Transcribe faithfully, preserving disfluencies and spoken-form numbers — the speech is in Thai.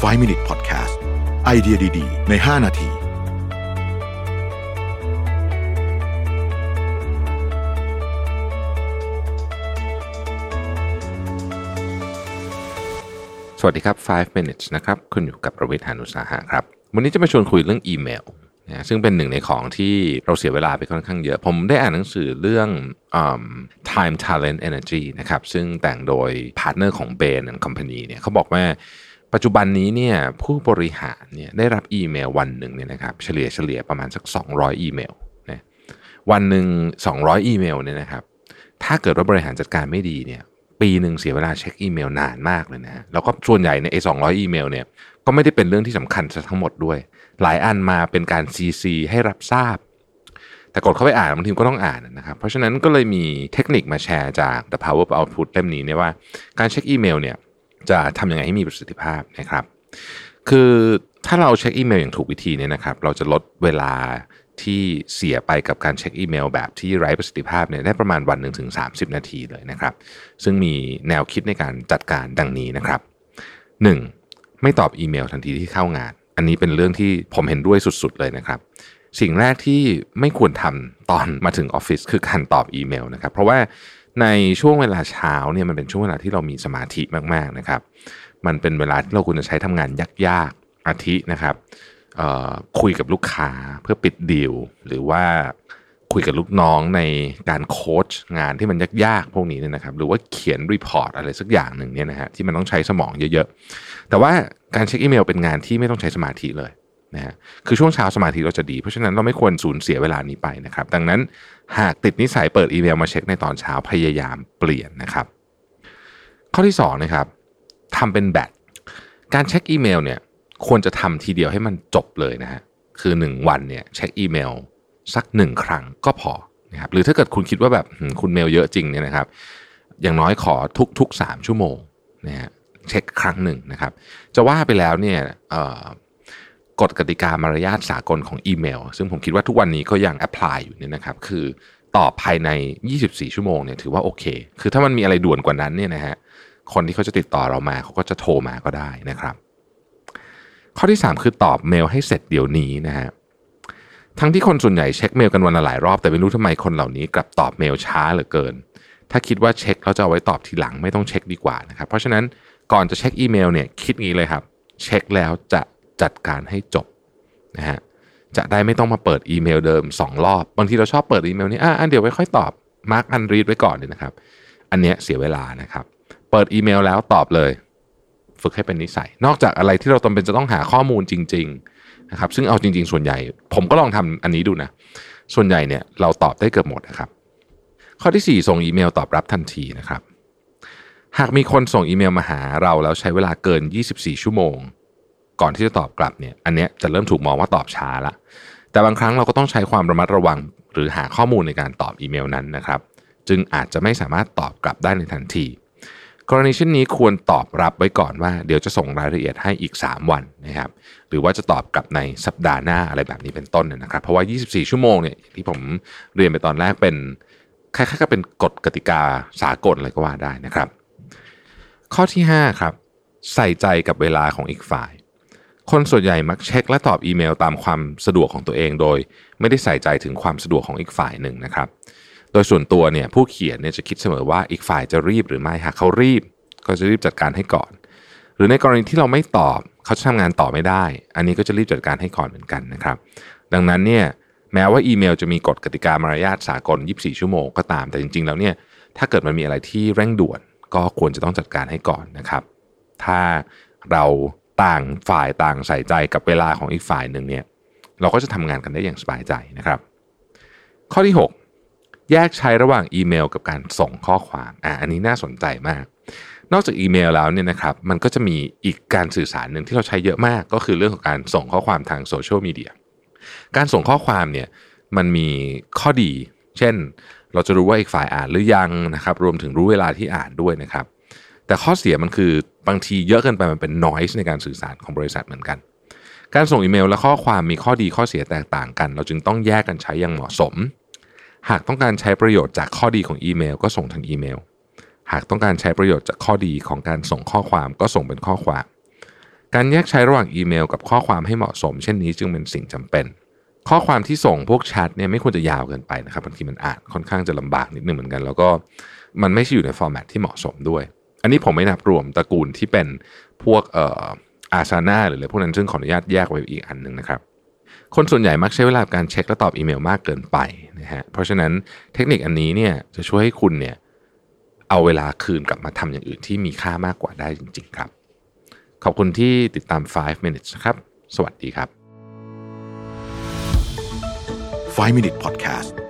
ไฟว์ มินิท Podcast ไอเดียดีๆในห้านาทีสวัสดีครับไฟว์ มินิท นะครับคุณอยู่กับประวิทย์หานุสาหะครับวันนี้จะมาชวนคุยเรื่องอีเมลนะซึ่งเป็นหนึ่งในของที่เราเสียเวลาไปค่อนข้างเยอะผมได้อ่านหนังสือเรื่อง Time Talent Energy นะครับซึ่งแต่งโดยพาร์ทเนอร์ของ Bain แอนด์ Company เนี่ยเขาบอกว่าปัจจุบันนี้เนี่ยผู้บริหารเนี่ยได้รับอีเมลวันหนึ่งเนี่ยนะครับเฉลี่ยเฉลี่ยประมาณสักสองร้อยอีเมลนะวันหนึ่งสองร้อยอีเมลเนี่ยนะครับถ้าเกิดว่าบริหารจัดการไม่ดีเนี่ยปีหนึ่งเสียเวลาเช็คอีเมลนานมากเลยนะแล้วก็ส่วนใหญ่ในไอ้สองร้อยอีเมลเนี่ยก็ไม่ได้เป็นเรื่องที่สำคัญซะทั้งหมดด้วยหลายอันมาเป็นการ ซี ซี ให้รับทราบแต่กดเข้าไปอ่านบางทีก็ต้องอ่านนะครับเพราะฉะนั้นก็เลยมีเทคนิคมาแชร์จาก The Power of Output เล่มนี้เนี่ยว่าการเช็คอีเมลเนี่ยจะทำยังไงให้มีประสิทธิภาพนะครับคือถ้าเราเช็คอีเมลอย่างถูกวิธีเนี่ยนะครับเราจะลดเวลาที่เสียไปกับการเช็คอีเมลแบบที่ไร้ประสิทธิภาพเนี่ยได้ประมาณวันหนึ่งถึงสามสิบนาทีเลยนะครับซึ่งมีแนวคิดในการจัดการดังนี้นะครับหนึ่งไม่ตอบอีเมลทันทีที่เข้างานอันนี้เป็นเรื่องที่ผมเห็นด้วยสุดๆเลยนะครับสิ่งแรกที่ไม่ควรทำตอนมาถึงออฟฟิศคือการตอบอีเมลนะครับเพราะว่าในช่วงเวลาเช้าเนี่ยมันเป็นช่วงเวลาที่เรามีสมาธิมากๆนะครับมันเป็นเวลาที่เราควรจะใช้ทำงานยากๆอาทินะครับคุยกับลูกค้าเพื่อปิดดีลหรือว่าคุยกับลูกน้องในการโค้ชงานที่มันยากๆพวกนี้เนี่ยนะครับหรือว่าเขียนรีพอร์ตอะไรสักอย่างหนึ่งเนี่ยนะฮะที่มันต้องใช้สมองเยอะๆแต่ว่าการเช็คอีเมลเป็นงานที่ไม่ต้องใช้สมาธิเลยนะฮะคือช่วงเช้าสมาธิเราจะดีเพราะฉะนั้นเราไม่ควรสูญเสียเวลานี้ไปนะครับดังนั้นหากติดนิสัยเปิดอีเมลมาเช็คในตอนเช้าพยายามเปลี่ยนนะครับข้อที่สองนะครับทำเป็นแบทการเช็คอีเมลเนี่ยควรจะทำทีเดียวให้มันจบเลยนะฮะคือหนึ่งวันเนี่ยเช็คอีเมลสักหนึ่งครั้งก็พอนะครับหรือถ้าเกิดคุณคิดว่าแบบคุณเมลเยอะจริงเนี่ยนะครับอย่างน้อยขอทุกๆสามชั่วโมงนะฮะเช็คครั้งหนึ่งนะครับจะว่าไปแล้วเนี่ยกฎกติกามารยาทสากลของอีเมลซึ่งผมคิดว่าทุกวันนี้ก็ยังแอพพลายอยู่เนี่ยนะครับคือตอบภายในยี่สิบสี่ชั่วโมงเนี่ยถือว่าโอเคคือถ้ามันมีอะไรด่วนกว่านั้นเนี่ยนะฮะคนที่เขาจะติดต่อเรามาเขาก็จะโทรมาก็ได้นะครับข้อที่สามคือตอบเมลให้เสร็จเดี๋ยวนี้นะฮะทั้งที่คนส่วนใหญ่เช็คเมลกันวันละหลายรอบแต่ไม่รู้ทำไมคนเหล่านี้กลับตอบเมลช้าเหลือเกินถ้าคิดว่าเช็คแล้วจะเอาไว้ตอบทีหลังไม่ต้องเช็คดีกว่านะครับเพราะฉะนั้นก่อนจะเช็คอีเมลเนี่ยคิดงี้เลยครับเช็คแล้วจะจัดการให้จบนะฮะจะได้ไม่ต้องมาเปิดอีเมลเดิมสองรอบบางทีเราชอบเปิดอีเมลนี้อ่ะอันเดี๋ยวไว้ค่อยตอบมาร์คอันรีดไว้ก่อนเลยนะครับอันเนี้ยเสียเวลานะครับเปิดอีเมลแล้วตอบเลยฝึกให้เป็นนิสัยนอกจากอะไรที่เราจำเป็นจะต้องหาข้อมูลจริงๆนะครับซึ่งเอาจริงๆส่วนใหญ่ผมก็ลองทำอันนี้ดูนะส่วนใหญ่เนี่ยเราตอบได้เกือบหมดนะครับข้อที่สี่ส่งอีเมลตอบรับทันทีนะครับหากมีคนส่งอีเมลมาหาเราแล้วใช้เวลาเกินยี่สิบสี่ชั่วโมงก่อนที่จะตอบกลับเนี่ยอันเนี้ยจะเริ่มถูกมองว่าตอบช้าละแต่บางครั้งเราก็ต้องใช้ความระมัดระวังหรือหาข้อมูลในการตอบอีเมลนั้นนะครับจึงอาจจะไม่สามารถตอบกลับได้ในทันทีกรณีเช่นนี้ควรตอบรับไว้ก่อนว่าเดี๋ยวจะส่งรายละเอียดให้อีกสามวันนะครับหรือว่าจะตอบกลับในสัปดาห์หน้าอะไรแบบนี้เป็นต้นนะครับเพราะว่ายี่สิบสี่ชั่วโมงเนี่ยที่ผมเรียนไปตอนแรกเป็นคล้ายๆกับเป็นกฎกติกาสากลอะไรก็ว่าได้นะครับข้อที่ห้าครับใส่ใจกับเวลาของอีกฝ่ายคนส่วนใหญ่มักเช็คและตอบอีเมลตามความสะดวกของตัวเองโดยไม่ได้ใส่ใจถึงความสะดวกของอีกฝ่ายหนึ่งนะครับโดยส่วนตัวเนี่ยผู้เขียนเนี่ยจะคิดเสมอว่าอีกฝ่ายจะรีบหรือไม่หากเขารีบก็จะรีบจัดการให้ก่อนหรือในกรณีที่เราไม่ตอบเขาจะทำงานต่อไม่ได้อันนี้ก็จะรีบจัดการให้ก่อนเหมือนกันนะครับดังนั้นเนี่ยแม้ว่าอีเมลจะมีกฎกติกามารยาทสากลยี่สิบสี่ชั่วโมงก็ตามแต่จริงๆแล้วเนี่ยถ้าเกิดมันมีอะไรที่เร่งด่วนก็ควรจะต้องจัดการให้ก่อนนะครับถ้าเราต่างฝ่ายต่างใส่ใจกับเวลาของอีกฝ่ายหนึ่งเนี่ยเราก็จะทำงานกันได้อย่างสบายใจนะครับข้อที่หกแยกใช้ระหว่างอีเมลกับการส่งข้อความอ่ะอันนี้น่าสนใจมากนอกจากอีเมลแล้วเนี่ยนะครับมันก็จะมีอีกการสื่อสารหนึ่งที่เราใช้เยอะมากก็คือเรื่องของการส่งข้อความทางโซเชียลมีเดียการส่งข้อความเนี่ยมันมีข้อดีเช่นเราจะรู้ว่าอีกฝ่ายอ่านหรือยังนะครับรวมถึงรู้เวลาที่อ่านด้วยนะครับแต่ข้อเสียมันคือบางทีเยอะเกินไปมันเป็น noise ในการสื่อสารของบริษัทเหมือนกันการส่งอีเมลและข้อความมีข้อดีข้อเสียแตกต่างกันเราจึงต้องแยกกันใช้อย่างเหมาะสมหากต้องการใช้ประโยชน์จากข้อดีของอีเมลก็ส่งทางอีเมลหากต้องการใช้ประโยชน์จากข้อดีของการส่งข้อความก็ส่งเป็นข้อความ การแยกใช้ระหว่างอีเมลกับข้อความให้เหมาะสมเช่นนี้จึงเป็นสิ่งจำเป็นข้อความที่ส่งพวกแชทเนี่ยไม่ควรจะยาวเกินไปนะครับบางทีมันอ่านค่อนข้างจะลำบากนิดนึงเหมือนกันแล้วก็มันไม่ใช่อยู่ในฟอร์แมตที่เหมาะสมด้วยอันนี้ผมไม่นับรวมตระกูลที่เป็นพวกเอ่ออาซาน่าหรืออะไรพวกนั้นซึ่งขออนุญาตแยกไว้อีกอันนึงนะครับคนส่วนใหญ่มักใช้เวลาการเช็คและตอบอีเมลมากเกินไปนะฮะเพราะฉะนั้นเทคนิคอันนี้เนี่ยจะช่วยให้คุณเนี่ยเอาเวลาคืนกลับมาทำอย่างอื่นที่มีค่ามากกว่าได้จริงๆครับขอบคุณที่ติดตามไฟว์ minutes นะครับสวัสดีครับไฟว์ minute podcast